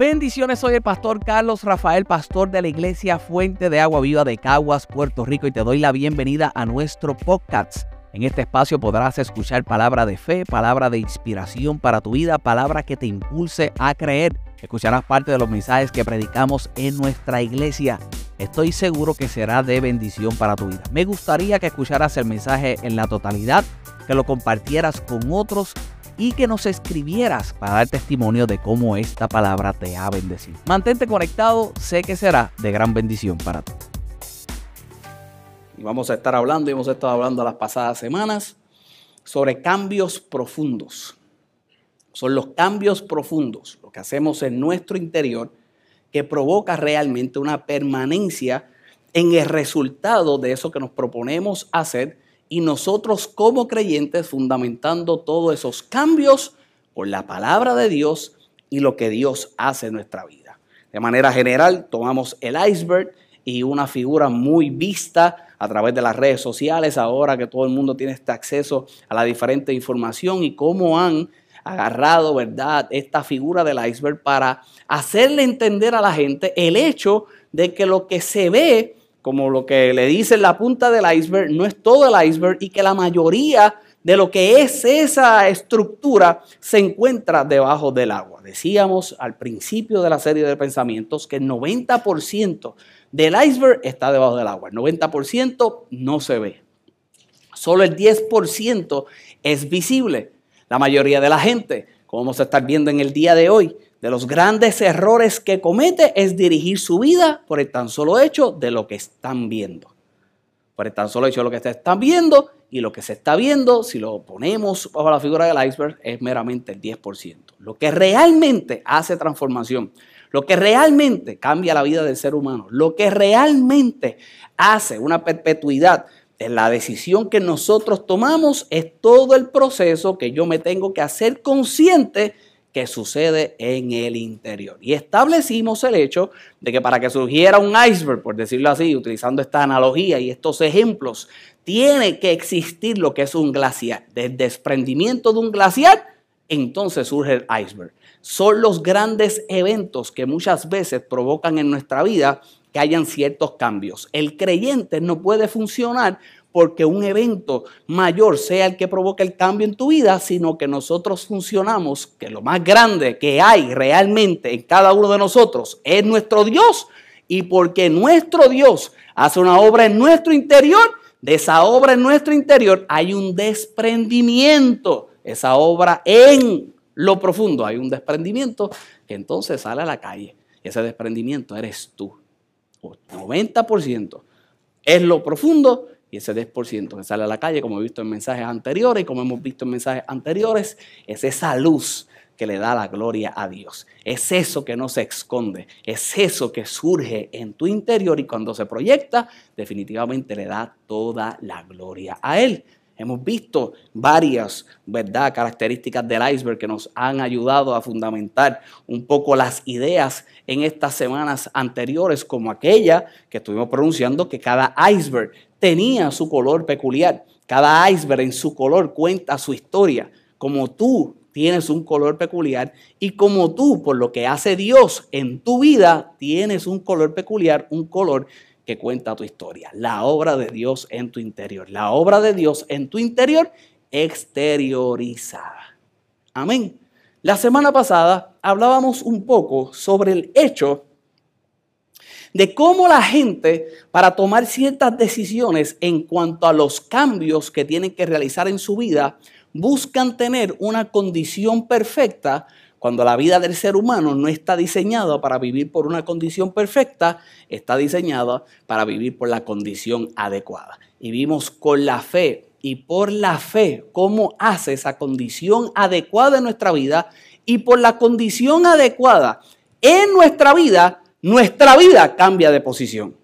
Bendiciones, soy el pastor Carlos Rafael, pastor de la Iglesia Fuente de Agua Viva de Caguas, Puerto Rico, y te doy la bienvenida a nuestro podcast. En este espacio podrás escuchar palabra de fe, palabra de inspiración para tu vida, palabra que te impulse a creer. Escucharás parte de los mensajes que predicamos en nuestra iglesia. Estoy seguro que será de bendición para tu vida. Me gustaría que escucharas el mensaje en la totalidad, que lo compartieras con otros y que nos escribieras para dar testimonio de cómo esta palabra te ha bendecido. Mantente conectado, sé que será de gran bendición para ti. Y vamos a estar hablando, y hemos estado hablando las pasadas semanas, sobre cambios profundos. Son los cambios profundos, lo que hacemos en nuestro interior, que provoca realmente una permanencia en el resultado de eso que nos proponemos hacer, y nosotros como creyentes fundamentando todos esos cambios por la palabra de Dios y lo que Dios hace en nuestra vida. De manera general, tomamos el iceberg y una figura muy vista a través de las redes sociales, ahora que todo el mundo tiene este acceso a la diferente información, y cómo han agarrado, ¿verdad?, esta figura del iceberg para hacerle entender a la gente el hecho de que lo que se ve, como lo que le dicen la punta del iceberg, no es todo el iceberg, y que la mayoría de lo que es esa estructura se encuentra debajo del agua. Decíamos al principio de la serie de pensamientos que el 90% del iceberg está debajo del agua. El 90% no se ve. Solo el 10% es visible. La mayoría de la gente, como vamos a estar viendo en el día de hoy, de los grandes errores que comete es dirigir su vida por el tan solo hecho de lo que están viendo. Por el tan solo hecho de lo que están viendo, y lo que se está viendo, si lo ponemos bajo la figura del iceberg, es meramente el 10%. Lo que realmente hace transformación, lo que realmente cambia la vida del ser humano, lo que realmente hace una perpetuidad, la decisión que nosotros tomamos, es todo el proceso que yo me tengo que hacer consciente que sucede en el interior. Y establecimos el hecho de que para que surgiera un iceberg, por decirlo así, utilizando esta analogía y estos ejemplos, tiene que existir lo que es un glaciar. Del desprendimiento de un glaciar, entonces surge el iceberg. Son los grandes eventos que muchas veces provocan en nuestra vida que hayan ciertos cambios. El creyente no puede funcionar porque un evento mayor sea el que provoque el cambio en tu vida, sino que nosotros funcionamos que lo más grande que hay realmente en cada uno de nosotros es nuestro Dios, y porque nuestro Dios hace una obra en nuestro interior, de esa obra en nuestro interior hay un desprendimiento, esa obra en lo profundo, hay un desprendimiento que entonces sale a la calle. Ese desprendimiento eres tú. 90% es lo profundo, y ese 10% que sale a la calle, como he visto en mensajes anteriores, y como hemos visto en mensajes anteriores, es esa luz que le da la gloria a Dios. Es eso que no se esconde, es eso que surge en tu interior, y cuando se proyecta, definitivamente le da toda la gloria a Él. Hemos visto varias, ¿verdad?, características del iceberg que nos han ayudado a fundamentar un poco las ideas en estas semanas anteriores, como aquella que estuvimos pronunciando, que cada iceberg tenía su color peculiar. Cada iceberg en su color cuenta su historia. Como tú tienes un color peculiar, y como tú, por lo que hace Dios en tu vida, tienes un color peculiar, un color que cuenta tu historia, la obra de Dios en tu interior, la obra de Dios en tu interior exteriorizada. Amén. La semana pasada hablábamos un poco sobre el hecho de cómo la gente, para tomar ciertas decisiones en cuanto a los cambios que tienen que realizar en su vida, buscan tener una condición perfecta, cuando la vida del ser humano no está diseñada para vivir por una condición perfecta, está diseñada para vivir por la condición adecuada. Y vimos con la fe, y por la fe, cómo hace esa condición adecuada en nuestra vida, y por la condición adecuada en nuestra vida cambia de posición.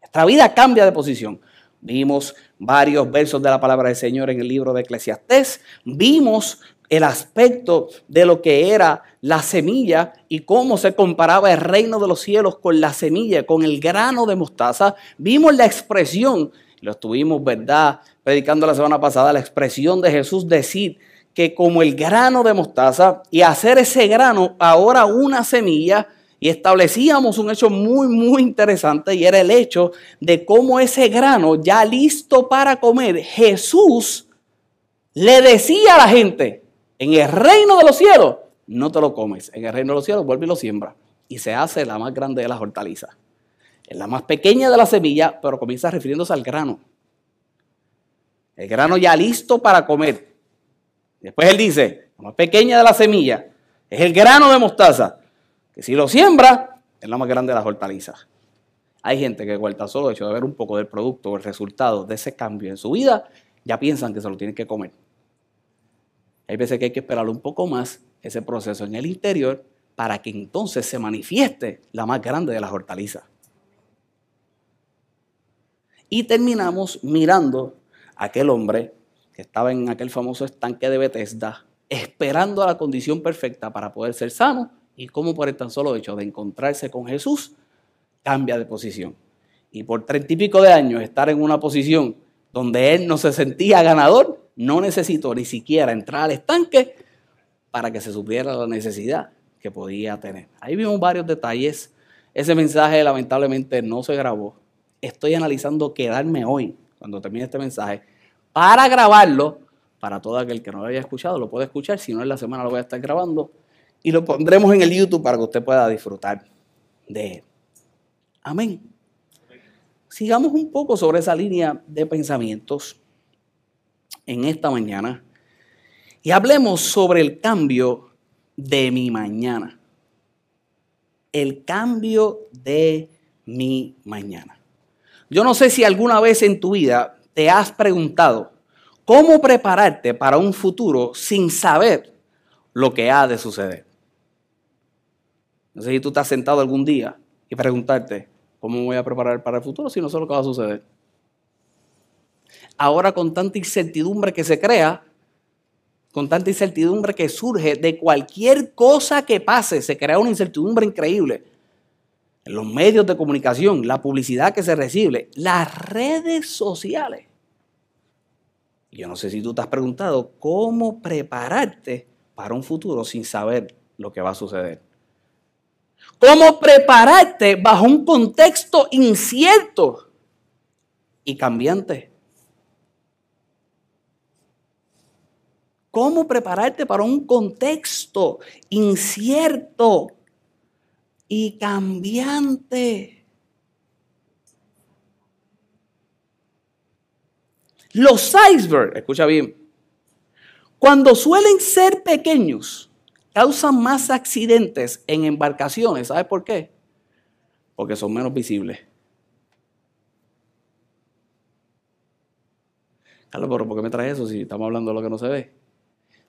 Nuestra vida cambia de posición. Vimos varios versos de la palabra del Señor en el libro de Eclesiastes, vimos el aspecto de lo que era la semilla y cómo se comparaba el reino de los cielos con la semilla, con el grano de mostaza. Vimos la expresión, lo estuvimos, ¿verdad?, predicando la semana pasada, la expresión de Jesús decir que como el grano de mostaza, y hacer ese grano ahora una semilla, y establecíamos un hecho muy, muy interesante, y era el hecho de cómo ese grano ya listo para comer, Jesús le decía a la gente, en el reino de los cielos, no te lo comes, en el reino de los cielos vuelve y lo siembra, y se hace la más grande de las hortalizas. Es la más pequeña de la semilla, pero comienza refiriéndose al grano. El grano ya listo para comer. Después él dice, la más pequeña de la semilla es el grano de mostaza, que si lo siembra, es la más grande de las hortalizas. Hay gente que con el tan solo hecho de ver un poco del producto o el resultado de ese cambio en su vida, ya piensan que se lo tienen que comer. Hay veces que hay que esperar un poco más ese proceso en el interior para que entonces se manifieste la más grande de las hortalizas. Y terminamos mirando a aquel hombre que estaba en aquel famoso estanque de Betesda, esperando a la condición perfecta para poder ser sano, y cómo por el tan solo hecho de encontrarse con Jesús, cambia de posición. Y por 30 y pico de años estar en una posición donde él no se sentía ganador, no necesitó ni siquiera entrar al estanque para que se supiera la necesidad que podía tener. Ahí vimos varios detalles. Ese mensaje lamentablemente no se grabó. Estoy analizando quedarme hoy, cuando termine este mensaje, para grabarlo, para todo aquel que no lo haya escuchado, lo puede escuchar, si no en la semana lo voy a estar grabando, y lo pondremos en el YouTube para que usted pueda disfrutar de él. Amén. Sigamos un poco sobre esa línea de pensamientos en esta mañana, y hablemos sobre el cambio de mi mañana. El cambio de mi mañana. Yo no sé si alguna vez en tu vida te has preguntado cómo prepararte para un futuro sin saber lo que ha de suceder. No sé si tú te has sentado algún día y preguntarte cómo me voy a preparar para el futuro si no sé lo que va a suceder. Ahora con tanta incertidumbre que se crea, con tanta incertidumbre que surge de cualquier cosa que pase, se crea una incertidumbre increíble. Los medios de comunicación, la publicidad que se recibe, las redes sociales. Yo no sé si tú te has preguntado cómo prepararte para un futuro sin saber lo que va a suceder. Cómo prepararte bajo un contexto incierto y cambiante. Cómo prepararte para un contexto incierto y cambiante. Los icebergs, escucha bien, cuando suelen ser pequeños, causan más accidentes en embarcaciones. ¿Sabes por qué? Porque son menos visibles. Carlos, pero ¿por qué me traes eso si estamos hablando de lo que no se ve?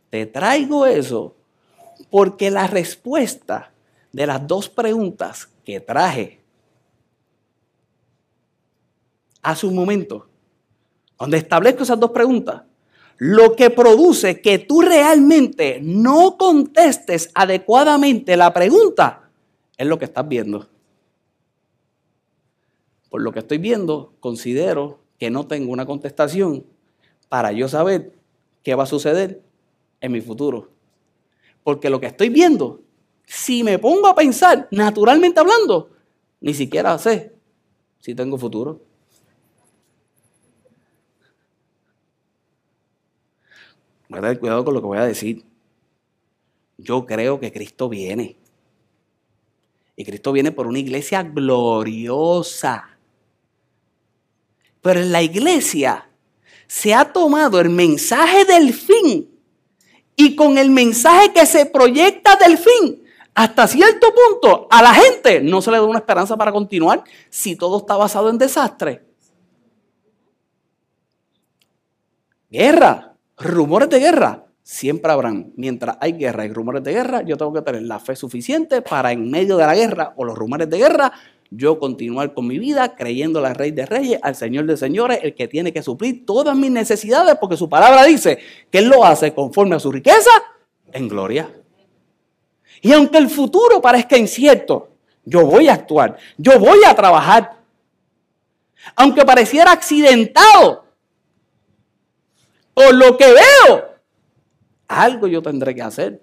Te traigo eso porque la respuesta de las dos preguntas que traje hace un momento, donde establezco esas dos preguntas, lo que produce que tú realmente no contestes adecuadamente la pregunta es lo que estás viendo. Por lo que estoy viendo, considero que no tengo una contestación para yo saber qué va a suceder en mi futuro. Porque lo que estoy viendo, si me pongo a pensar, naturalmente hablando, ni siquiera sé si tengo futuro. Voy a tener cuidado con lo que voy a decir. Yo creo que Cristo viene. Y Cristo viene por una iglesia gloriosa. Pero en la iglesia se ha tomado el mensaje del fin. Y con el mensaje que se proyecta del fin, hasta cierto punto, a la gente no se le da una esperanza para continuar si todo está basado en desastre. Guerra, rumores de guerra, siempre habrán. Mientras hay guerra y rumores de guerra, yo tengo que tener la fe suficiente para en medio de la guerra o los rumores de guerra, yo continuar con mi vida creyendo al Rey de Reyes, al Señor de Señores, el que tiene que suplir todas mis necesidades, porque su palabra dice que Él lo hace conforme a su riqueza en gloria. Y aunque el futuro parezca incierto, yo voy a actuar, yo voy a trabajar. Aunque pareciera accidentado, por lo que veo, Algo yo tendré que hacer,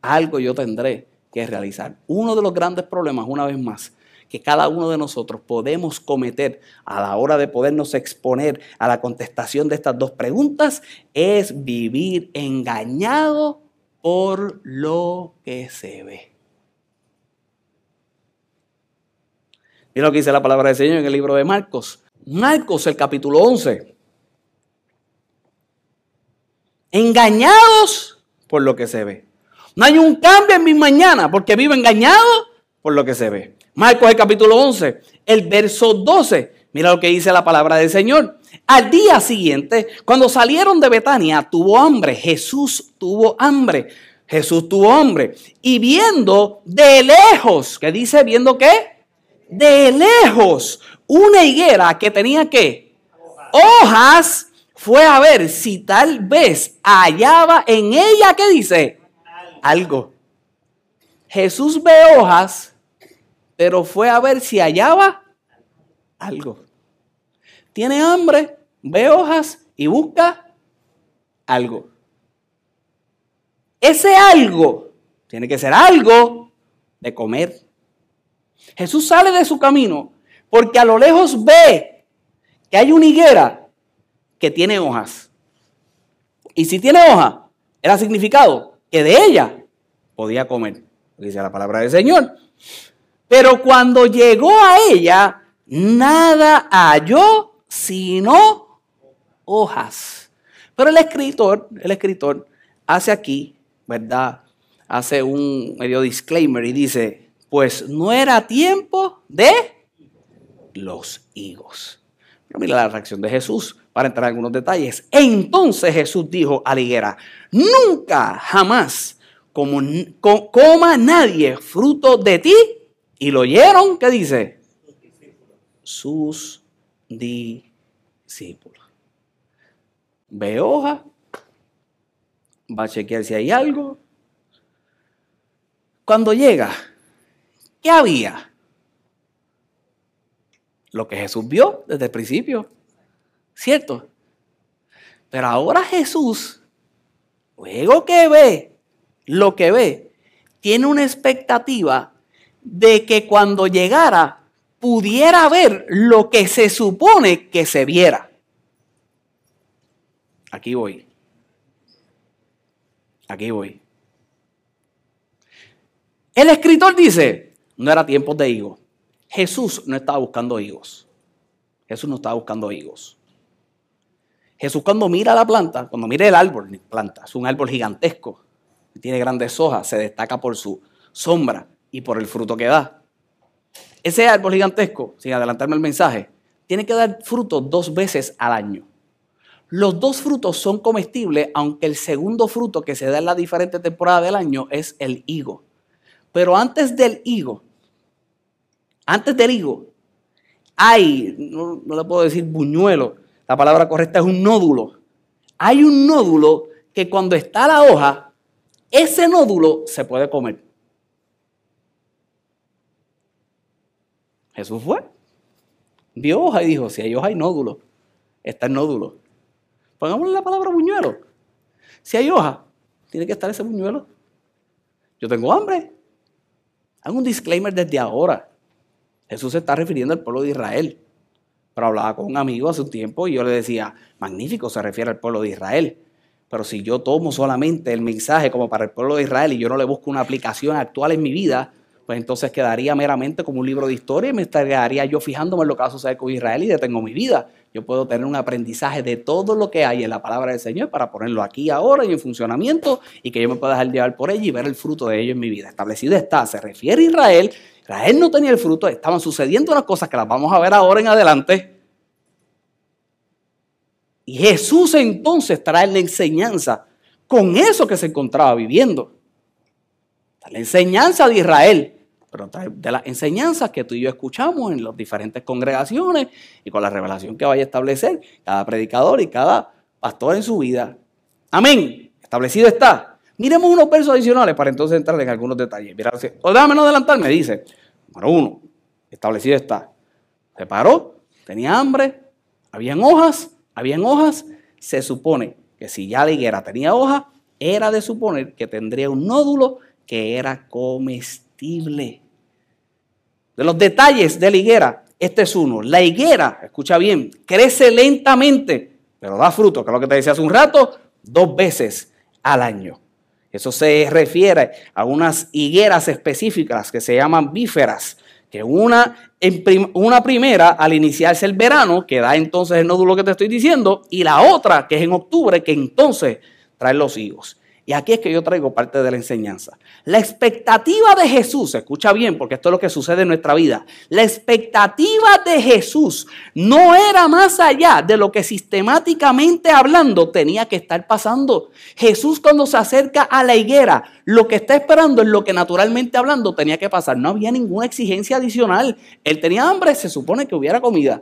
algo yo tendré que realizar. Uno de los grandes problemas, una vez más, que cada uno de nosotros podemos cometer a la hora de podernos exponer a la contestación de estas dos preguntas es vivir engañado por lo que se ve. Mira lo que dice la palabra del Señor en el libro de Marcos. Marcos, el capítulo 11. Engañados por lo que se ve. No hay un cambio en mi mañana porque vivo engañado por lo que se ve. Marcos el capítulo 11, el verso 12. Mira lo que dice la palabra del Señor. Al día siguiente, cuando salieron de Betania, tuvo hambre. Jesús tuvo hambre. Jesús tuvo hambre. Y viendo de lejos, ¿qué dice? ¿Viendo qué? De lejos, una higuera que tenía ¿qué? Hojas. Fue a ver si tal vez hallaba en ella, ¿qué dice? Algo. Jesús ve hojas, pero fue a ver si hallaba algo. Tiene hambre, ve hojas y busca algo. Ese algo tiene que ser algo de comer. Jesús sale de su camino porque a lo lejos ve que hay una higuera que tiene hojas. Y si tiene hojas, era significado que de ella podía comer. Dice la palabra del Señor. Pero cuando llegó a ella, nada halló sino hojas. Pero el escritor hace aquí, ¿verdad? Hace un medio disclaimer y dice, pues no era tiempo de los higos. Pero mira la reacción de Jesús para entrar en algunos detalles. Entonces Jesús dijo a la higuera, nunca jamás coma nadie fruto de ti. Y lo oyeron, ¿qué dice? Sus discípulos. Ve hoja, va a chequear si hay algo. Cuando llega, ¿qué había? Lo que Jesús vio desde el principio, ¿cierto? Pero ahora Jesús, luego que ve lo que ve, tiene una expectativa de que cuando llegara pudiera ver lo que se supone que se viera. Aquí voy. El escritor dice, no era tiempo de higos. Jesús no estaba buscando higos. Jesús cuando mira la planta, cuando mira el árbol, planta, es un árbol gigantesco, tiene grandes hojas, se destaca por su sombra y por el fruto que da. Ese árbol gigantesco, sin adelantarme el mensaje, tiene que dar fruto 2 veces al año. Los 2 frutos son comestibles, aunque el segundo fruto que se da en la diferente temporada del año es el higo. Pero antes del higo, hay, no le puedo decir buñuelo, la palabra correcta es un nódulo. Hay un nódulo que cuando está la hoja, ese nódulo se puede comer. Jesús fue, vio hoja y dijo, si hay hoja hay nódulo, está el nódulo. Pongámosle la palabra buñuelo. Si hay hoja, tiene que estar ese buñuelo. Yo tengo hambre. Hago un disclaimer desde ahora. Jesús se está refiriendo al pueblo de Israel. Pero hablaba con un amigo hace un tiempo y yo le decía, magnífico, se refiere al pueblo de Israel. Pero si yo tomo solamente el mensaje como para el pueblo de Israel y yo no le busco una aplicación actual en mi vida, pues entonces quedaría meramente como un libro de historia y me estaría yo fijándome en lo que va a suceder con Israel y detengo mi vida. Yo puedo tener un aprendizaje de todo lo que hay en la palabra del Señor para ponerlo aquí ahora y en funcionamiento y que yo me pueda dejar llevar por ello y ver el fruto de ello en mi vida. Establecido está, se refiere a Israel. Israel no tenía el fruto, estaban sucediendo unas cosas que las vamos a ver ahora en adelante. Y Jesús entonces trae la enseñanza con eso que se encontraba viviendo. La enseñanza de Israel, pero de las enseñanzas que tú y yo escuchamos en las diferentes congregaciones y con la revelación que vaya a establecer cada predicador y cada pastor en su vida. Amén. Establecido está. Miremos unos versos adicionales para entonces entrar en algunos detalles. Mira, o déjame no adelantarme, dice. Número 1, establecido está. Se paró, tenía hambre, habían hojas, se supone que si ya la higuera tenía hojas, era de suponer que tendría un nódulo que era comestible. De los detalles de la higuera, este es uno. La higuera, escucha bien, crece lentamente, pero da fruto, que es lo que te decía hace un rato, 2 veces al año. Eso se refiere a unas higueras específicas que se llaman víferas, que una primera al iniciarse el verano, que da entonces el nódulo que te estoy diciendo, y la otra, que es en octubre, que entonces trae los higos. Y aquí es que yo traigo parte de la enseñanza. La expectativa de Jesús, escucha bien, porque esto es lo que sucede en nuestra vida. La expectativa de Jesús no era más allá de lo que sistemáticamente hablando tenía que estar pasando. Jesús, cuando se acerca a la higuera, lo que está esperando es lo que naturalmente hablando tenía que pasar. No había ninguna exigencia adicional. Él tenía hambre, se supone que hubiera comida.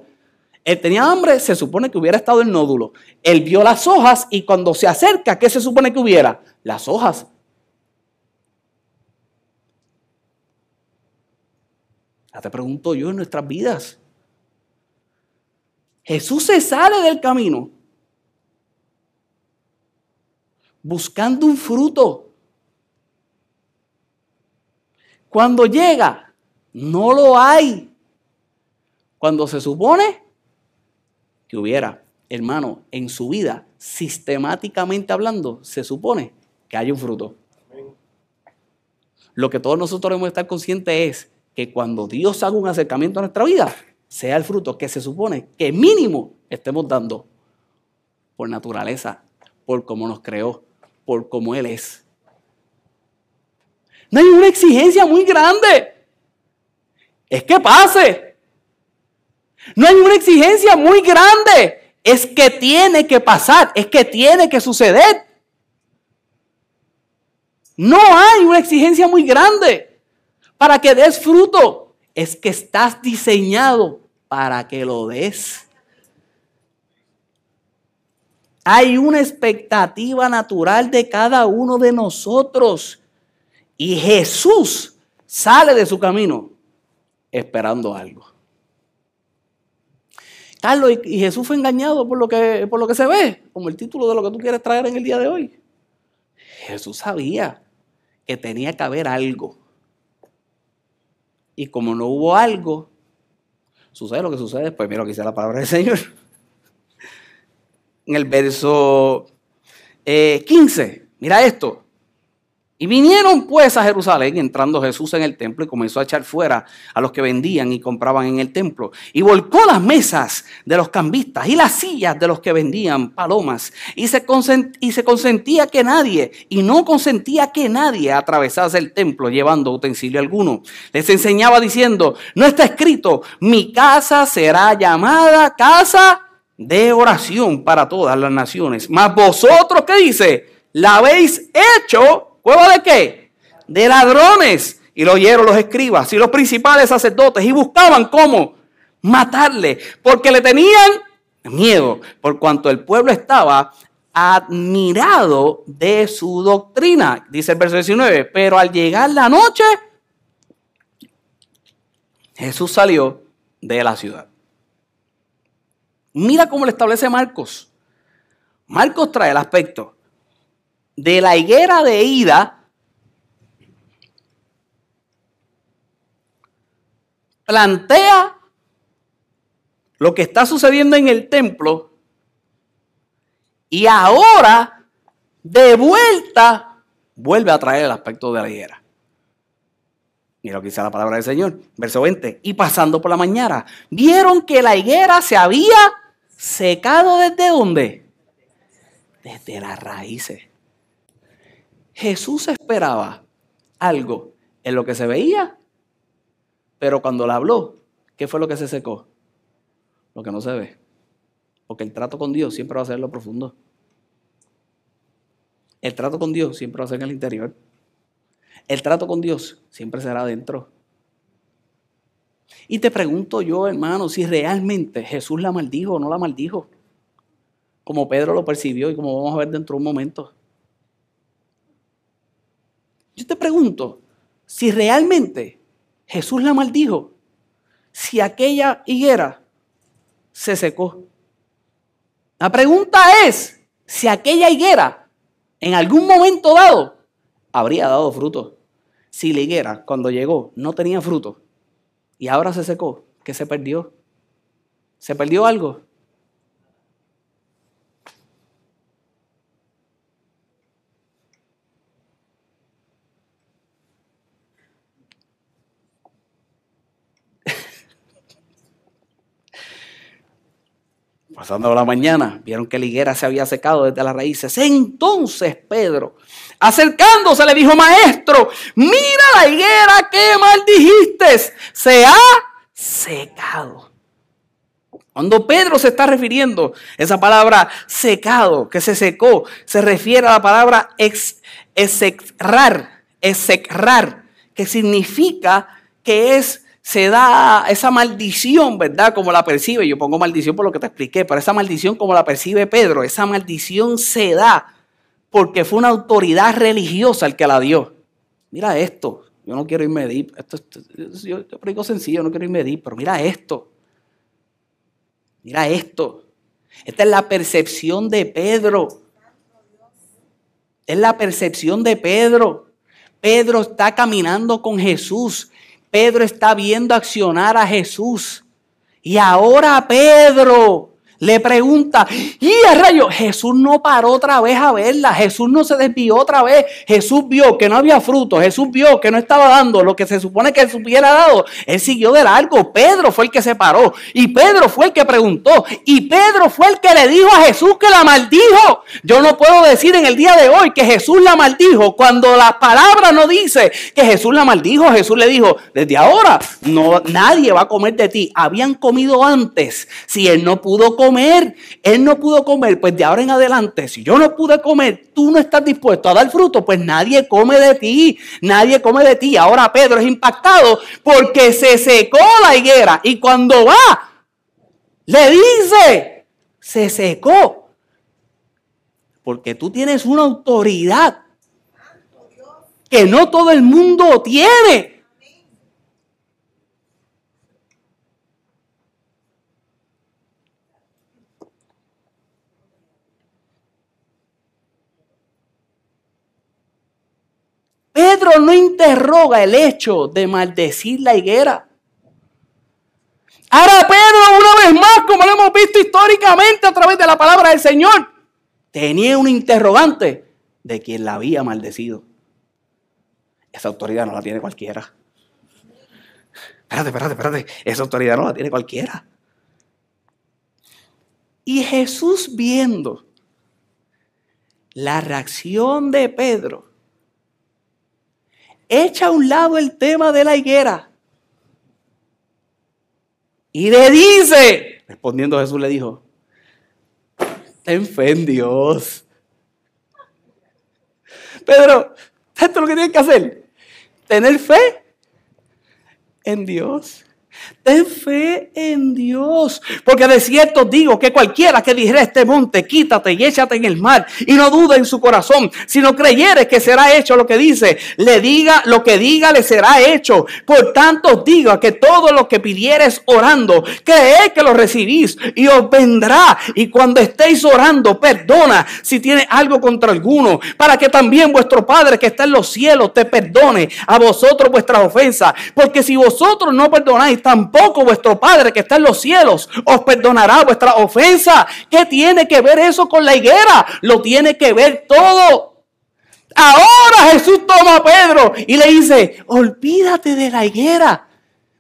Él tenía hambre, se supone que hubiera estado el nódulo. Él vio las hojas y cuando se acerca, ¿qué se supone que hubiera? Las hojas. Ya te pregunto yo en nuestras vidas. Jesús se sale del camino buscando un fruto. Cuando llega, no lo hay. Cuando se supone que hubiera, hermano, en su vida, sistemáticamente hablando, se supone que hay un fruto. Amén. Lo que todos nosotros debemos estar conscientes es que cuando Dios haga un acercamiento a nuestra vida, sea el fruto que se supone que mínimo estemos dando por naturaleza, por cómo nos creó, por cómo Él es. No hay una exigencia muy grande. Es que pase. No hay una exigencia muy grande. Es que tiene que pasar. Es que tiene que suceder. No hay una exigencia muy grande para que des fruto. Es que estás diseñado para que lo des. Hay una expectativa natural de cada uno de nosotros. Y Jesús sale de su camino esperando algo. Carlos, ¿y Jesús fue engañado por lo que se ve? Como el título de lo que tú quieres traer en el día de hoy. Jesús sabía que tenía que haber algo. Y como no hubo algo, sucede lo que sucede. Pues mira lo que dice la palabra del Señor. En el verso 15, mira esto. Y vinieron pues a Jerusalén, entrando Jesús en el templo, y comenzó a echar fuera a los que vendían y compraban en el templo. Y volcó las mesas de los cambistas y las sillas de los que vendían palomas. Y se consentía que nadie, y no consentía que nadie atravesase el templo llevando utensilio alguno. Les enseñaba diciendo, no está escrito, mi casa será llamada casa de oración para todas las naciones. Mas vosotros, ¿qué dice? La habéis hecho ¿cueva de qué? De ladrones. Y lo oyeron los escribas y los principales sacerdotes y buscaban cómo matarle, porque le tenían miedo, por cuanto el pueblo estaba admirado de su doctrina. Dice el verso 19, pero al llegar la noche, Jesús salió de la ciudad. Mira cómo le establece Marcos. Marcos trae el aspecto de la higuera de ida, plantea lo que está sucediendo en el templo y ahora de vuelta vuelve a traer el aspecto de la higuera. Mira lo que dice la palabra del Señor, verso 20. Y pasando por la mañana, vieron que la higuera se había secado. ¿Desde dónde? Desde las raíces. Jesús esperaba algo en lo que se veía, pero cuando le habló, ¿qué fue lo que se secó? Lo que no se ve. Porque el trato con Dios siempre va a ser en lo profundo. El trato con Dios siempre va a ser en el interior. El trato con Dios siempre será adentro. Y te pregunto yo, hermano, si realmente Jesús la maldijo o no la maldijo. Como Pedro lo percibió y como vamos a ver dentro de un momento. Yo te pregunto, si realmente Jesús la maldijo, si aquella higuera se secó. La pregunta es, si aquella higuera en algún momento dado, habría dado fruto. Si la higuera, cuando llegó, no tenía fruto y ahora se secó, ¿qué se perdió? ¿Se perdió algo? Pasando la mañana, vieron que la higuera se había secado desde las raíces. Entonces Pedro, acercándose, le dijo: Maestro, mira la higuera que maldijiste, se ha secado. Cuando Pedro se está refiriendo, esa palabra secado, que se secó, se refiere a la palabra execrar, que significa que es se da esa maldición, ¿verdad? Como la percibe, yo pongo maldición por lo que te expliqué, pero esa maldición como la percibe Pedro, esa maldición se da porque fue una autoridad religiosa el que la dio. Mira esto, yo no quiero irme deep, yo te explico sencillo, no quiero irme deep, pero mira esto. Esta es la percepción de Pedro. Pedro está caminando con Jesús. Pedro está viendo accionar a Jesús. Y ahora Pedro le pregunta: ¡y a rayos! Jesús no paró otra vez a verla. Jesús no se desvió otra vez. Jesús vio que no había fruto. Jesús vio que no estaba dando lo que se supone que él hubiera dado. Él siguió de largo. Pedro fue el que se paró. Y Pedro fue el que preguntó. Y Pedro fue el que le dijo a Jesús que la maldijo. Yo no puedo decir en el día de hoy que Jesús la maldijo cuando la palabra no dice que Jesús la maldijo. Jesús le dijo: desde ahora no, nadie va a comer de ti. Habían comido antes. Si él no pudo comer, pues de ahora en adelante, si yo no pude comer, tú no estás dispuesto a dar fruto, pues nadie come de ti. Ahora Pedro es impactado porque se secó la higuera y cuando va, le dice: se secó, porque tú tienes una autoridad que no todo el mundo tiene. Pedro no interroga el hecho de maldecir la higuera. Ahora Pedro, una vez más, como lo hemos visto históricamente a través de la palabra del Señor, tenía un interrogante de quien la había maldecido. Esa autoridad no la tiene cualquiera. Espérate. Esa autoridad no la tiene cualquiera. Y Jesús, viendo la reacción de Pedro, echa a un lado el tema de la higuera y le dice, respondiendo Jesús le dijo: ten fe en Dios. Pedro, esto es lo que tienes que hacer, tener fe en Dios. Ten fe en Dios, porque de cierto digo que cualquiera que dijera este monte, quítate y échate en el mar, y no dude en su corazón, sino creyere que será hecho lo que dice, le será hecho. Por tanto digo que todo lo que pidieres orando, creed que lo recibís y os vendrá. Y cuando estéis orando, perdona si tienes algo contra alguno, para que también vuestro Padre que está en los cielos te perdone a vosotros vuestras ofensas, porque si vosotros no perdonáis, tampoco vuestro Padre que está en los cielos os perdonará vuestra ofensa. ¿Qué tiene que ver eso con la higuera? Lo tiene que ver todo. Ahora Jesús toma a Pedro y le dice: olvídate de la higuera.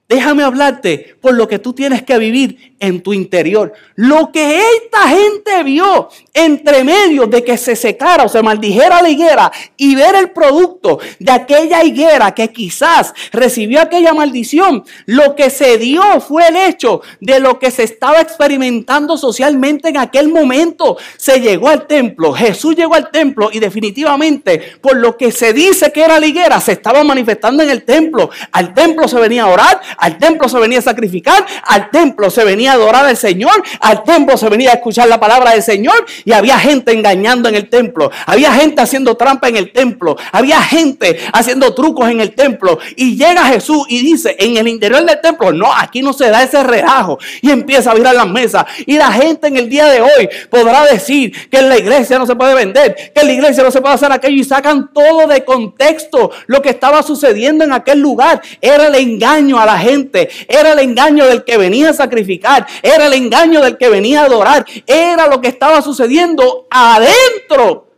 Déjame hablarte por lo que tú tienes que vivir en tu interior. Lo que esta gente vio entre medio de que se secara o se maldijera la higuera y ver el producto de aquella higuera que quizás recibió aquella maldición, lo que se dio fue el hecho de lo que se estaba experimentando socialmente en aquel momento. Se llegó al templo, Jesús llegó al templo y definitivamente por lo que se dice que era la higuera se estaba manifestando en el templo. Al templo se venía a orar, Al templo se venía a sacrificar, al templo se venía a adorar al Señor, al templo se venía a escuchar la palabra del Señor, y había gente engañando en el templo, había gente haciendo trampa en el templo, había gente haciendo trucos en el templo. Y llega Jesús y dice en el interior del templo: no, aquí no se da ese relajo. Y empieza a virar las mesas. Y la gente en el día de hoy podrá decir que en la iglesia no se puede vender, que en la iglesia no se puede hacer aquello, y sacan todo de contexto. Lo que estaba sucediendo en aquel lugar era el engaño a la gente, era el engaño del que venía a sacrificar, era el engaño del que venía a adorar, era lo que estaba sucediendo adentro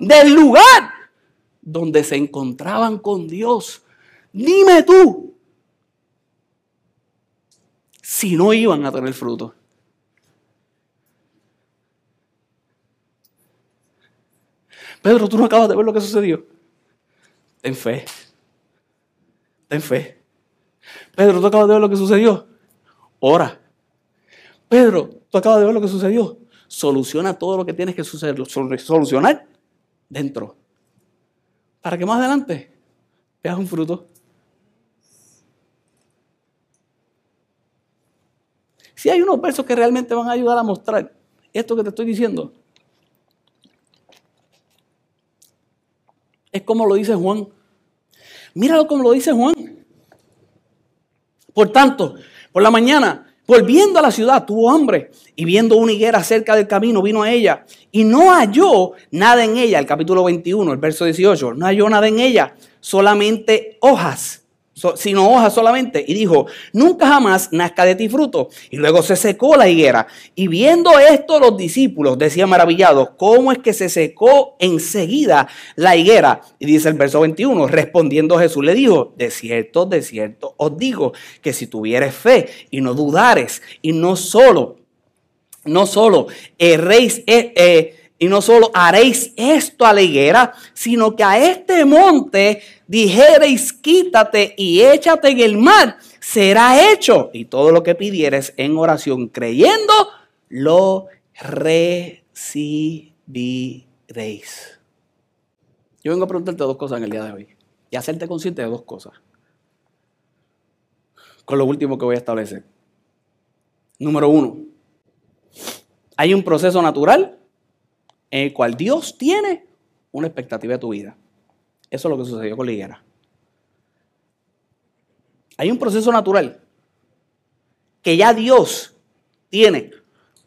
del lugar donde se encontraban con Dios. Dime tú si no iban a tener fruto. Pedro, tú no acabas de ver lo que sucedió. Ten fe. Ten fe. Pedro, tú acabas de ver lo que sucedió. Ora. Pedro, tú acabas de ver lo que sucedió. Soluciona todo lo que tienes que solucionar dentro, para que más adelante veas un fruto. Si hay unos versos que realmente van a ayudar a mostrar esto que te estoy diciendo, es como lo dice Juan. Míralo como lo dice Juan. Por tanto, por la mañana, volviendo a la ciudad, tuvo hambre, y viendo una higuera cerca del camino, vino a ella, y no halló nada en ella. El capítulo 21, el verso 18. No halló nada en ella, solamente hojas, sino hojas solamente. Y dijo: nunca jamás nazca de ti fruto. Y luego se secó la higuera. Y viendo esto, los discípulos decían maravillados: ¿cómo es que se secó enseguida la higuera? Y dice el verso 21: respondiendo Jesús le dijo: de cierto os digo, que si tuvieres fe y no dudares, y no solo haréis esto a la higuera, sino que a este monte dijereis: quítate y échate en el mar, será hecho. Y todo lo que pidieres en oración creyendo, lo recibiréis. Yo vengo a preguntarte dos cosas en el día de hoy, y hacerte consciente de dos cosas, con lo último que voy a establecer. Número uno, hay un proceso natural en el cual Dios tiene una expectativa de tu vida. Eso es lo que sucedió con la higuera. Hay un proceso natural que ya Dios tiene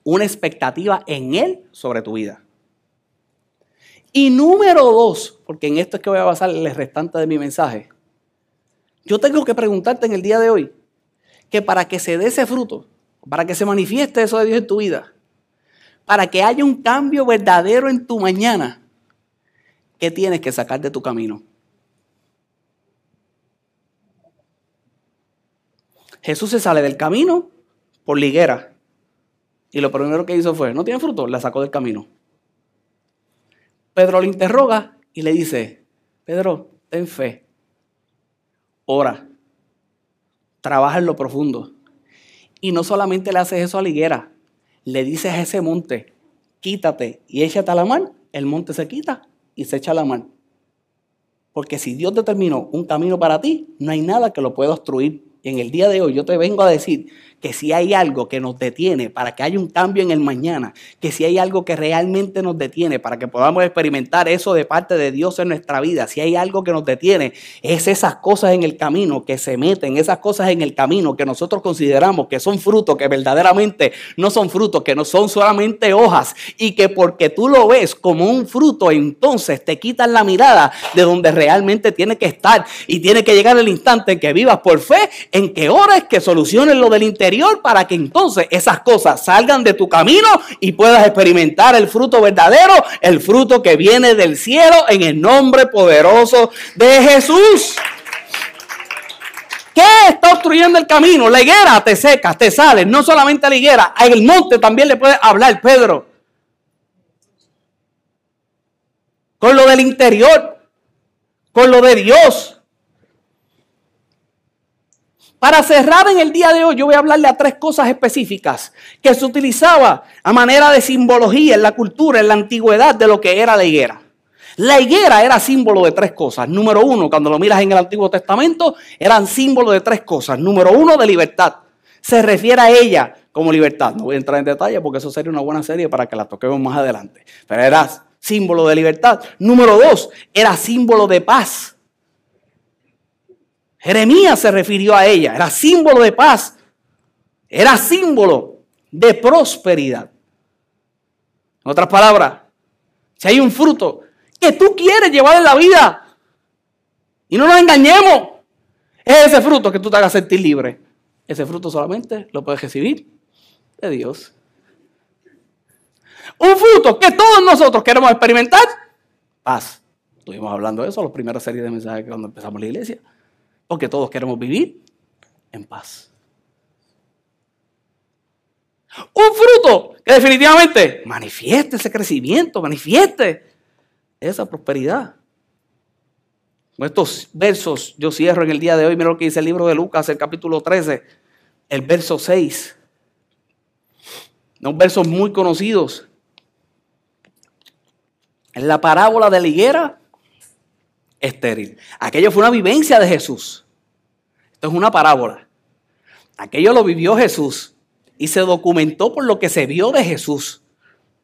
una expectativa en Él sobre tu vida. Y número dos, porque en esto es que voy a basar el restante de mi mensaje, yo tengo que preguntarte en el día de hoy que para que se dé ese fruto, para que se manifieste eso de Dios en tu vida, para que haya un cambio verdadero en tu mañana, ¿qué tienes que sacar de tu camino? Jesús se sale del camino por la higuera, y lo primero que hizo fue: no tiene fruto, la sacó del camino. Pedro le interroga y le dice: Pedro, ten fe, ora, trabaja en lo profundo. Y no solamente le haces eso a la higuera, le dices a ese monte: quítate y échate a la mar. El monte se quita y se echa a la mar. Porque si Dios determinó un camino para ti, no hay nada que lo pueda obstruir. Y en el día de hoy yo te vengo a decir que si hay algo que nos detiene para que haya un cambio en el mañana, que si hay algo que realmente nos detiene para que podamos experimentar eso de parte de Dios en nuestra vida, si hay algo que nos detiene, es esas cosas en el camino que se meten, esas cosas en el camino que nosotros consideramos que son frutos, que verdaderamente no son frutos, que no son solamente hojas, y que porque tú lo ves como un fruto, entonces te quitan la mirada de donde realmente tiene que estar, y tiene que llegar el instante en que vivas por fe, en que ores, que soluciones lo del interior, para que entonces esas cosas salgan de tu camino y puedas experimentar el fruto verdadero, el fruto que viene del cielo, en el nombre poderoso de Jesús. ¿Qué está obstruyendo el camino? La higuera. Te secas, te sales. No solamente la higuera, al monte también le puedes hablar, Pedro, con lo del interior, con lo de Dios. Para cerrar en el día de hoy, yo voy a hablarle a tres cosas específicas que se utilizaba a manera de simbología en la cultura, en la antigüedad, de lo que era la higuera. La higuera era símbolo de tres cosas. Número uno, cuando lo miras en el Antiguo Testamento, eran símbolo de tres cosas. Número uno, de libertad. Se refiere a ella como libertad. No voy a entrar en detalle porque eso sería una buena serie para que la toquemos más adelante. Pero era símbolo de libertad. Número dos, era símbolo de paz. Jeremías se refirió a ella. Era símbolo de paz. Era símbolo de prosperidad. En otras palabras, si hay un fruto que tú quieres llevar en la vida, y no nos engañemos, es ese fruto que tú te hagas sentir libre. Ese fruto solamente lo puedes recibir de Dios. Un fruto que todos nosotros queremos experimentar, paz. Estuvimos hablando de eso en las primeras series de mensajes cuando empezamos la iglesia. Porque todos queremos vivir en paz. Un fruto que definitivamente manifieste ese crecimiento, manifieste esa prosperidad. Con estos versos yo cierro en el día de hoy. Mira lo que dice el libro de Lucas, el capítulo 13, el verso 6. Dos versos muy conocidos. En la parábola de la higuera estéril. Aquello fue una vivencia de Jesús. Esto es una parábola. Aquello lo vivió Jesús y se documentó por lo que se vio de Jesús.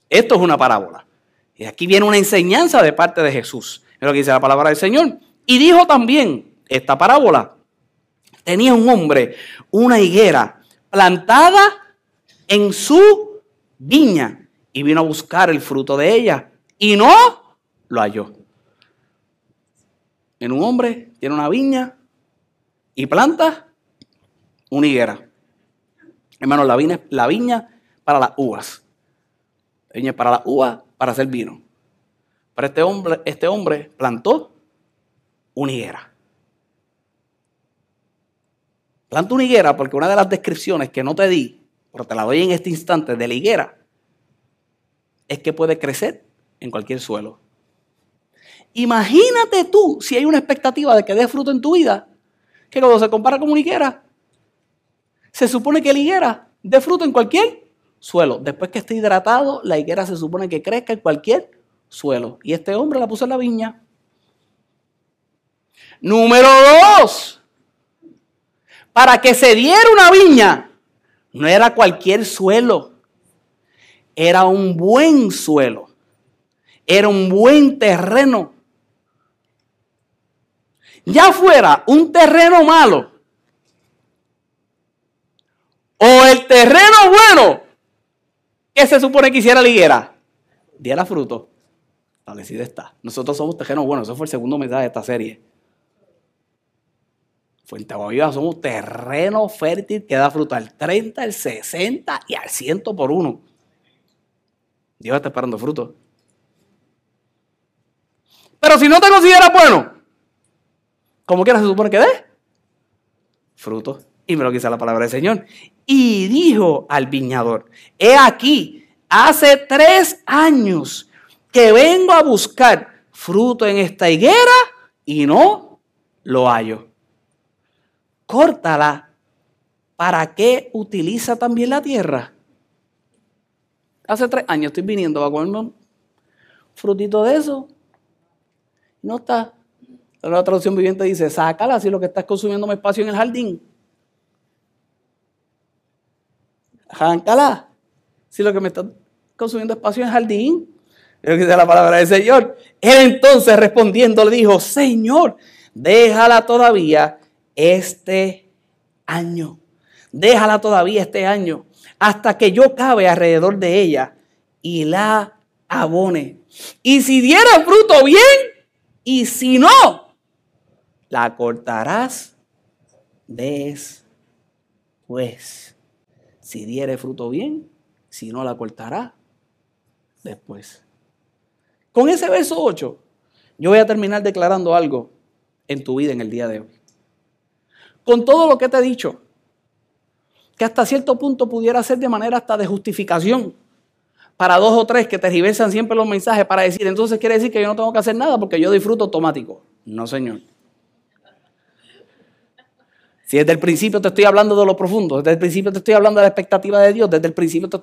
Esto es una parábola. Y aquí viene una enseñanza de parte de Jesús. Mira lo que dice la palabra del Señor. Y dijo también esta parábola. Tenía un hombre una higuera plantada en su viña y vino a buscar el fruto de ella y no lo halló. En un hombre tiene una viña y planta una higuera. Hermano, la viña para las uvas. La viña para las uvas para hacer vino. Pero este hombre plantó una higuera. Plantó una higuera porque una de las descripciones que no te di, pero te la doy en este instante de la higuera, es que puede crecer en cualquier suelo. Imagínate tú si hay una expectativa de que dé fruto en tu vida, que cuando se compara con una higuera, se supone que la higuera dé fruto en cualquier suelo. Después que esté hidratado, la higuera se supone que crezca en cualquier suelo. Y este hombre la puso en la viña. Número dos, para que se diera una viña, no era cualquier suelo, era un buen suelo, era un buen terreno. Ya fuera un terreno malo o el terreno bueno, ¿qué se supone que hiciera la higuera? Diera fruto. Establecida está. Nosotros somos terrenos buenos. Eso fue el segundo mensaje de esta serie. Fuente de Agua Viva somos terreno fértil que da fruto al 30, al 60 y al 100 por uno. Dios está esperando fruto. Pero si no te consideras bueno, ¿cómo quieras se supone que dé? Fruto. Y me lo dice la palabra del Señor. Y dijo al viñador, he aquí, hace 3 años que vengo a buscar fruto en esta higuera y no lo hallo. Córtala. ¿Para qué utiliza también la tierra? Hace 3 años estoy viniendo a comerme un frutito de eso. No está. La traducción viviente dice, sácala si lo que estás consumiendo es espacio en el jardín. Arráncala. Si lo que me está consumiendo espacio en el jardín. Es lo que dice la palabra del Señor. Él entonces respondiendo le dijo, Señor, déjala todavía este año. Déjala todavía este año. Hasta que yo cabe alrededor de ella y la abone. Y si diera fruto bien, y si no, la cortarás después. Si diere fruto bien, si no la cortará después. Con ese verso 8, yo voy a terminar declarando algo en tu vida en el día de hoy. Con todo lo que te he dicho, que hasta cierto punto pudiera ser de manera hasta de justificación para 2 o 3 que tergiversan siempre los mensajes para decir, entonces quiere decir que yo no tengo que hacer nada porque yo disfruto automático. No, señor. Si desde el principio te estoy hablando de lo profundo, desde el principio te estoy hablando de la expectativa de Dios, desde el principio te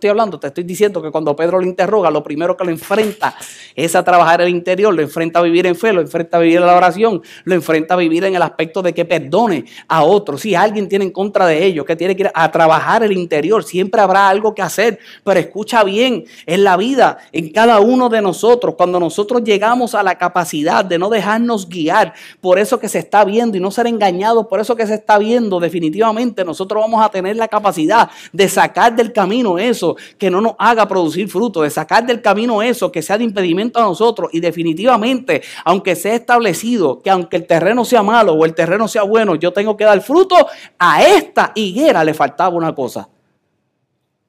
estoy diciendo que cuando Pedro lo interroga, lo primero que lo enfrenta es a trabajar el interior, lo enfrenta a vivir en fe, lo enfrenta a vivir en la oración, lo enfrenta a vivir en el aspecto de que perdone a otros. Si alguien tiene en contra de ellos, que tiene que ir a trabajar el interior, siempre habrá algo que hacer, pero escucha bien, en la vida, en cada uno de nosotros, cuando nosotros llegamos a la capacidad de no dejarnos guiar por eso que se está viendo y no ser engañados por eso que se está viendo, definitivamente nosotros vamos a tener la capacidad de sacar del camino eso que no nos haga producir fruto, de sacar del camino eso que sea de impedimento a nosotros. Y definitivamente, aunque sea establecido que aunque el terreno sea malo o el terreno sea bueno, yo tengo que dar fruto, a esta higuera le faltaba una cosa,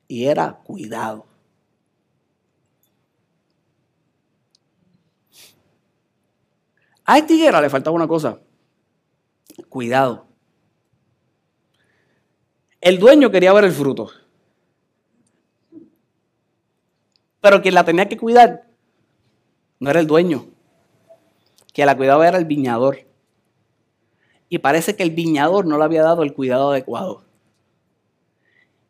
y era cuidado. A esta higuera le faltaba una cosa, cuidado. El dueño quería ver el fruto, pero quien la tenía que cuidar no era el dueño, quien la cuidaba era el viñador. Y parece que el viñador no le había dado el cuidado adecuado.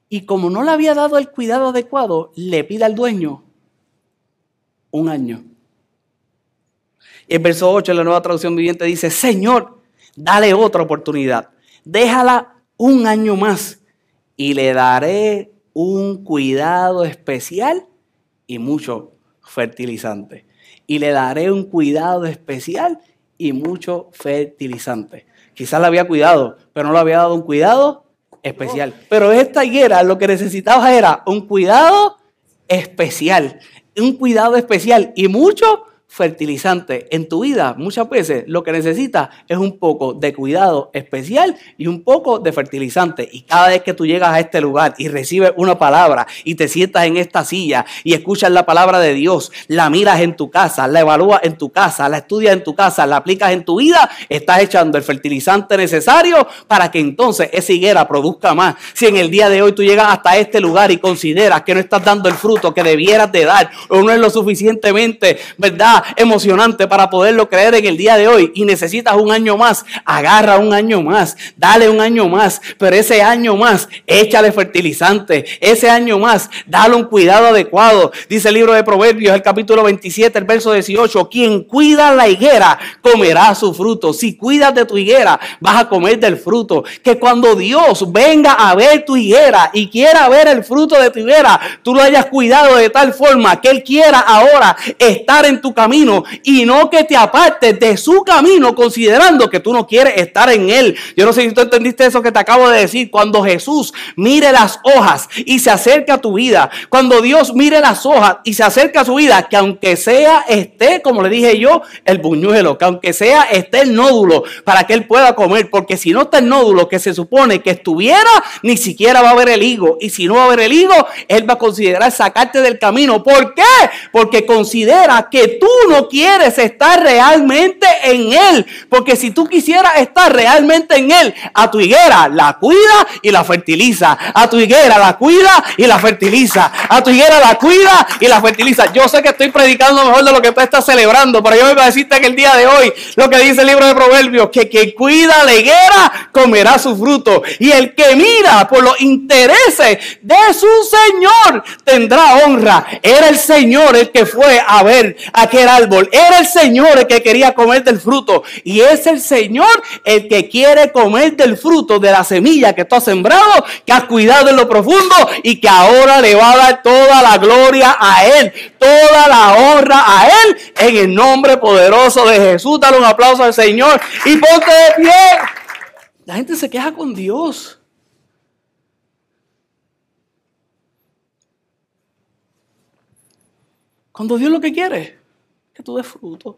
Y como no le había dado el cuidado adecuado, le pide al dueño un año. Y el verso 8 en la Nueva Traducción Viviente dice: Señor, dale otra oportunidad, déjala un año más. Y le daré un cuidado especial y mucho fertilizante. Y le daré un cuidado especial y mucho fertilizante. Quizás la había cuidado, pero no le había dado un cuidado especial. Pero esta higuera lo que necesitaba era un cuidado especial. Un cuidado especial y mucho fertilizante. En tu vida muchas veces lo que necesitas es un poco de cuidado especial y un poco de fertilizante. Y cada vez que tú llegas a este lugar y recibes una palabra y te sientas en esta silla y escuchas la palabra de Dios, la miras en tu casa, la evalúas en tu casa, la estudias en tu casa, la aplicas en tu vida, estás echando el fertilizante necesario para que entonces esa higuera produzca más. Si en el día de hoy tú llegas hasta este lugar y consideras que no estás dando el fruto que debieras de dar, o no es lo suficientemente, ¿verdad?, emocionante para poderlo creer en el día de hoy, y necesitas un año más, agarra un año más, dale un año más, pero ese año más échale fertilizante, ese año más dale un cuidado adecuado. Dice el libro de Proverbios, el capítulo 27, el verso 18: quien cuida la higuera comerá su fruto. Si cuidas de tu higuera, vas a comer del fruto. Que cuando Dios venga a ver tu higuera y quiera ver el fruto de tu higuera, tú lo hayas cuidado de tal forma que Él quiera ahora estar en tu camino, y no que te apartes de su camino considerando que tú no quieres estar en él. Yo no sé si tú entendiste eso que te acabo de decir. Cuando Jesús mire las hojas y se acerca a tu vida, cuando Dios mire las hojas y se acerca a su vida, que aunque sea esté, como le dije yo, el buñuelo, que aunque sea esté el nódulo para que él pueda comer, porque si no está el nódulo que se supone que estuviera, ni siquiera va a haber el higo, y si no va a haber el higo, él va a considerar sacarte del camino. ¿Por qué? Porque considera que tú no quieres estar realmente en él, porque si tú quisieras estar realmente en él, a tu higuera la cuida y la fertiliza, a tu higuera la cuida y la fertiliza, a tu higuera la cuida y la fertiliza. Yo sé que estoy predicando mejor de lo que tú estás celebrando, pero yo me voy a decirte que el día de hoy lo que dice el libro de Proverbios, que quien cuida la higuera comerá su fruto, y el que mira por los intereses de su Señor tendrá honra. Era el Señor el que fue a ver aquel árbol, era el Señor el que quería comer del fruto, y es el Señor el que quiere comer del fruto de la semilla que tú has sembrado, que has cuidado en lo profundo, y que ahora le va a dar toda la gloria a Él, toda la honra a Él, en el nombre poderoso de Jesús. Dale un aplauso al Señor y ponte de pie. La gente se queja con Dios. Cuando Dios lo que quiere, que tú des fruto.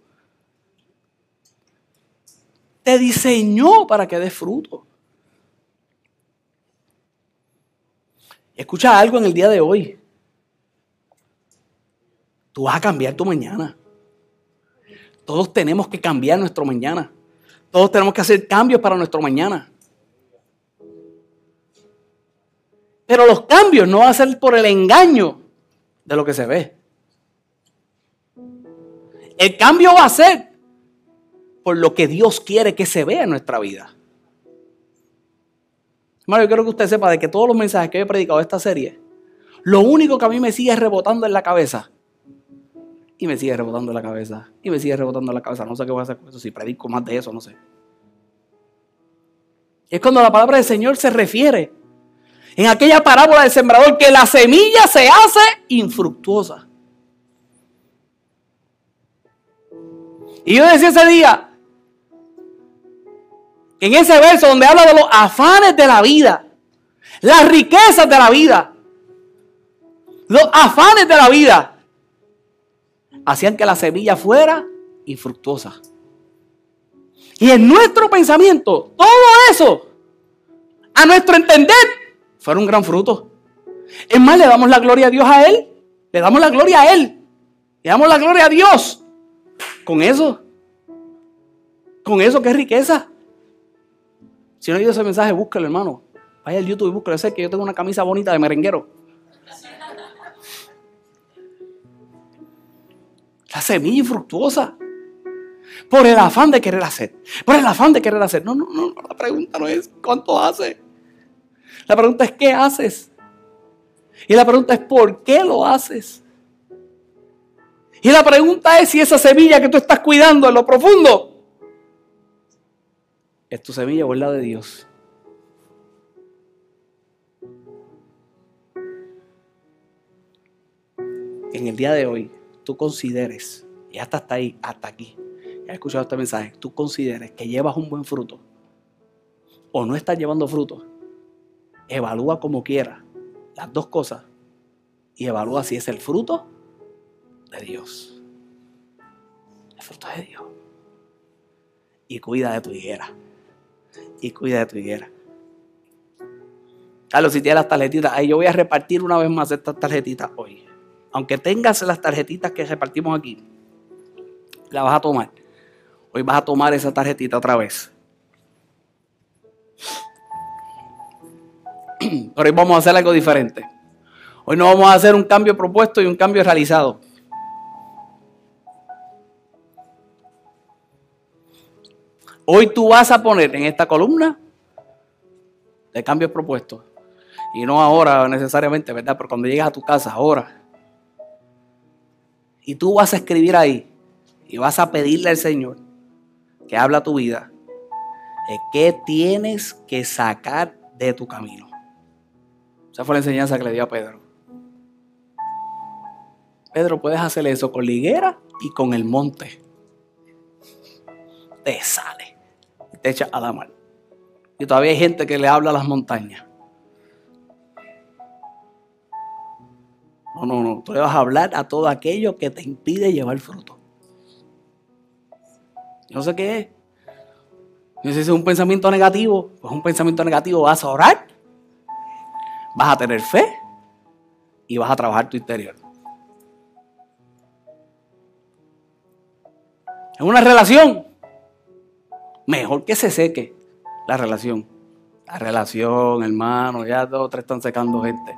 Te diseñó para que des fruto. Escucha algo en el día de hoy. Tú vas a cambiar tu mañana. Todos tenemos que cambiar nuestro mañana. Todos tenemos que hacer cambios para nuestro mañana. Pero los cambios no van a ser por el engaño de lo que se ve. El cambio va a ser por lo que Dios quiere que se vea en nuestra vida. Hermano, yo quiero que usted sepa de que todos los mensajes que yo he predicado de esta serie, lo único que a mí me sigue rebotando en la cabeza. Y me sigue rebotando en la cabeza. Y me sigue rebotando en la cabeza. No sé qué voy a hacer con eso. Si predico más de eso, no sé. Es cuando la palabra del Señor se refiere en aquella parábola del sembrador que la semilla se hace infructuosa. Y yo decía ese día, en ese verso donde habla de los afanes de la vida, las riquezas de la vida, los afanes de la vida hacían que la semilla fuera infructuosa. Y en nuestro pensamiento, todo eso, a nuestro entender, fueron un gran fruto. Es más, le damos la gloria a Dios a Él. Le damos la gloria a Él. Le damos la gloria a Dios. Con eso. Con eso, qué riqueza. Si no ha oído ese mensaje, búsquelo, hermano. Vaya al YouTube y búsquelo. Ese que yo tengo una camisa bonita de merenguero. La semilla infructuosa. Por el afán de querer hacer. Por el afán de querer hacer. No. La pregunta no es cuánto hace. La pregunta es qué haces. Y la pregunta es por qué lo haces. Y la pregunta es si esa semilla que tú estás cuidando en lo profundo es tu semilla o es la de Dios. En el día de hoy, tú consideres, y hasta aquí, ya he escuchado este mensaje, tú consideres que llevas un buen fruto o no estás llevando fruto, evalúa como quieras las dos cosas y evalúa si es el fruto de Dios. El fruto de Dios. Y cuida de tu higuera. Y cuida de tu higuera. Carlos, si tienes las tarjetitas, ahí yo voy a repartir una vez más estas tarjetitas hoy. Aunque tengas las tarjetitas que repartimos aquí, la vas a tomar. Hoy vas a tomar esa tarjetita otra vez. Pero hoy vamos a hacer algo diferente. Hoy no vamos a hacer un cambio propuesto y un cambio realizado. Hoy tú vas a poner en esta columna de cambios propuestos. Y no ahora necesariamente, ¿verdad? Pero cuando llegas a tu casa, ahora. Y tú vas a escribir ahí y vas a pedirle al Señor que habla tu vida de qué tienes que sacar de tu camino. Esa fue la enseñanza que le dio a Pedro. Pedro, puedes hacer eso con la higuera y con el monte. Te sale y te echa a la mar. Y todavía hay gente que le habla a las montañas. No. Tú le vas a hablar a todo aquello que te impide llevar fruto. Yo no sé qué es. No sé si es un pensamiento negativo. Pues un pensamiento negativo, vas a orar, vas a tener fe y vas a trabajar tu interior. Es una relación. Mejor que se seque la relación. La relación, hermano, ya 2 o 3 están secando gente.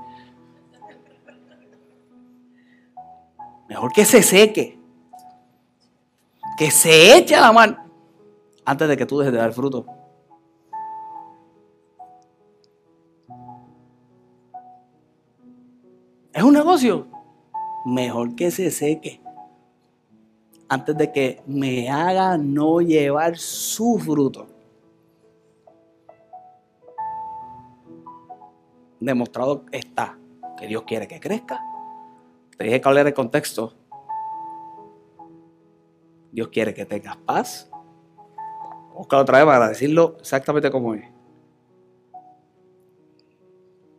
Mejor que se seque, que se eche a la mano antes de que tú dejes de dar fruto. Es un negocio. Mejor que se seque antes de que me haga no llevar su fruto. Demostrado está que Dios quiere que crezca. Te dije que hablar el contexto. Dios quiere que tengas paz. Búscalo otra vez para decirlo exactamente como es.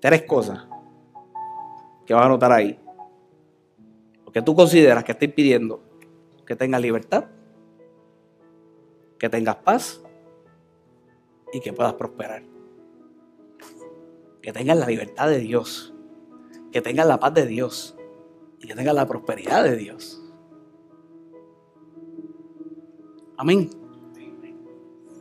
3 cosas que vas a anotar ahí. Lo que tú consideras que está impidiendo que tengas libertad, que tengas paz y que puedas prosperar. Que tengas la libertad de Dios, que tengas la paz de Dios. Y que tenga la prosperidad de Dios. Amén.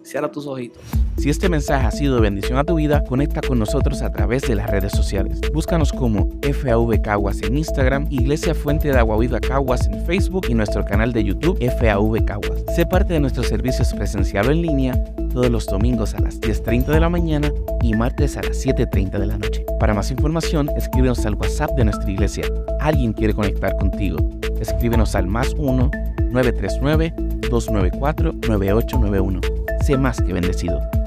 Cierra tus ojitos. Si este mensaje ha sido de bendición a tu vida, conecta con nosotros a través de las redes sociales. Búscanos como FAV Caguas en Instagram, Iglesia Fuente de Agua Viva Caguas en Facebook y nuestro canal de YouTube FAV Caguas. Sé parte de nuestros servicios presencial o en línea todos los domingos a las 10:30 de la mañana y martes a las 7:30 de la noche. Para más información, escríbenos al WhatsApp de nuestra iglesia. Alguien quiere conectar contigo. Escríbenos al +1 939 294 9891. Sé más que bendecido.